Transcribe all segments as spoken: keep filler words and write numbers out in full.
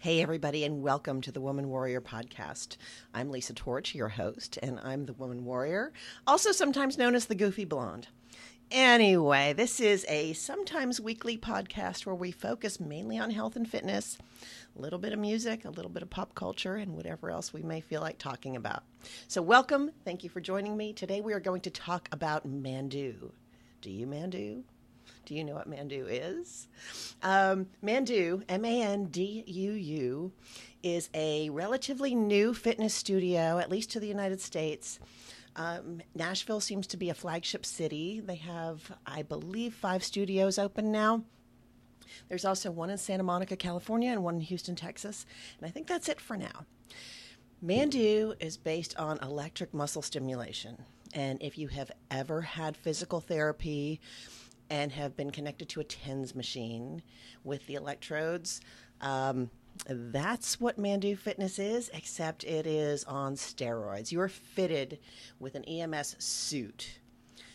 Hey, everybody, and welcome to the Woman Warrior Podcast. I'm Lisa Torch, your host, and I'm the Woman Warrior, also sometimes known as the Goofy Blonde. Anyway, this is a sometimes weekly podcast where we focus mainly on health and fitness, a little bit of music, a little bit of pop culture, and whatever else we may feel like talking about. So welcome. Thank you for joining me. Today we are going to talk about Manduu. Do you Manduu? Do you know what Manduu is? Um, Manduu, M A N D U U, is a relatively new fitness studio, at least to the United States. Um, Nashville seems to be a flagship city. They have, I believe, five studios open now. There's also one in Santa Monica, California, and one in Houston, Texas. And I think that's it for now. Manduu is based on electric muscle stimulation. And if you have ever had physical therapy and have been connected to a TENS machine with the electrodes. Um, that's what Manduu Fitness is, except it is on steroids. You are fitted with an E M S suit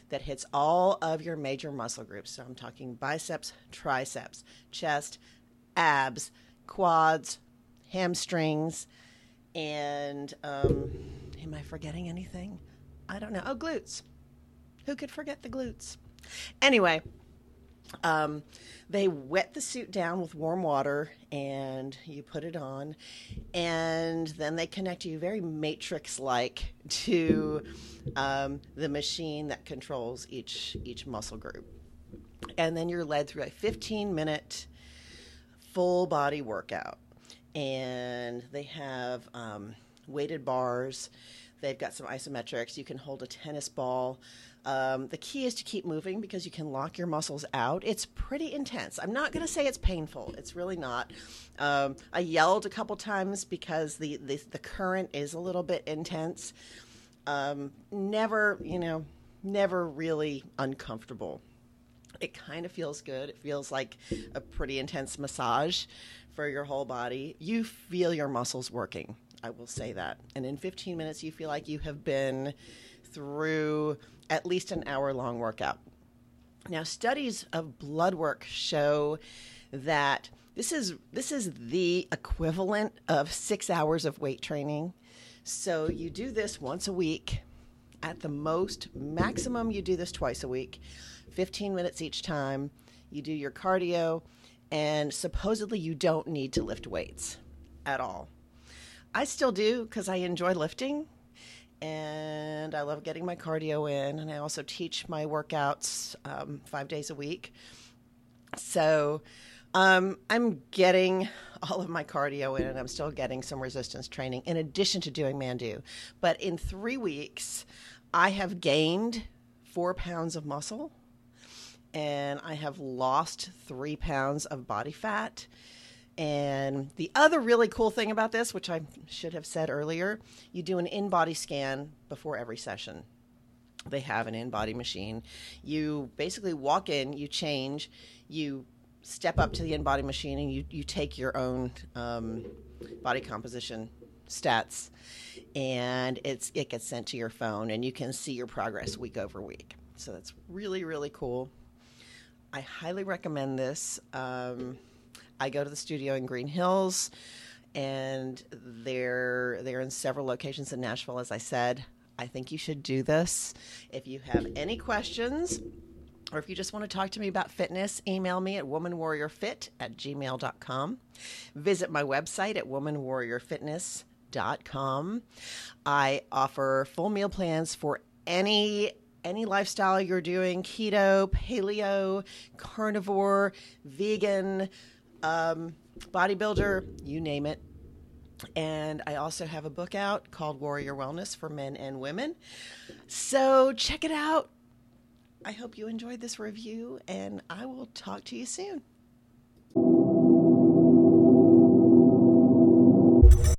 that hits all of your major muscle groups. So I'm talking biceps, triceps, chest, abs, quads, hamstrings, and um, am I forgetting anything? I don't know. Oh, glutes. Who could forget the glutes? Anyway, um, they wet the suit down with warm water and you put it on, and then they connect you very matrix-like to um, the machine that controls each, each muscle group. And then you're led through a fifteen minute full body workout, and they have um, weighted bars. They've got some isometrics. You can hold a tennis ball. Um, the key is to keep moving because you can lock your muscles out. It's pretty intense. I'm not going to say it's painful. It's really not. Um, I yelled a couple times because the, the, the current is a little bit intense. Um, never, you know, never really uncomfortable. It kind of feels good. It feels like a pretty intense massage for your whole body. You feel your muscles working. I will say that. And in fifteen minutes, you feel like you have been through at least an hour-long workout. Now, studies of blood work show that this is this is the equivalent of six hours of weight training. So you do this once a week. At the most, maximum, you do this twice a week, fifteen minutes each time. You do your cardio, and supposedly you don't need to lift weights at all. I still do because I enjoy lifting and I love getting my cardio in, and I also teach my workouts um, five days a week. So um, I'm getting all of my cardio in, and I'm still getting some resistance training in addition to doing Manduu. But in three weeks, I have gained four pounds of muscle and I have lost three pounds of body fat. And the other really cool thing about this, which I should have said earlier, you do an in-body scan before every session. They have an in-body machine. You basically walk in, you change, you step up to the in-body machine, and you, you take your own um, body composition stats. And it's it gets sent to your phone, and you can see your progress week over week. So that's really, really cool. I highly recommend this. Um, I go to the studio in Green Hills, and they're, they're in several locations in Nashville, as I said. I think you should do this. If you have any questions, or if you just want to talk to me about fitness, email me at woman warrior fit at gmail dot com. Visit my website at woman warrior fitness dot com. I offer full meal plans for any Any lifestyle you're doing: keto, paleo, carnivore, vegan, um, bodybuilder, you name it. And I also have a book out called Warrior Wellness for Men and Women. So check it out. I hope you enjoyed this review, and I will talk to you soon.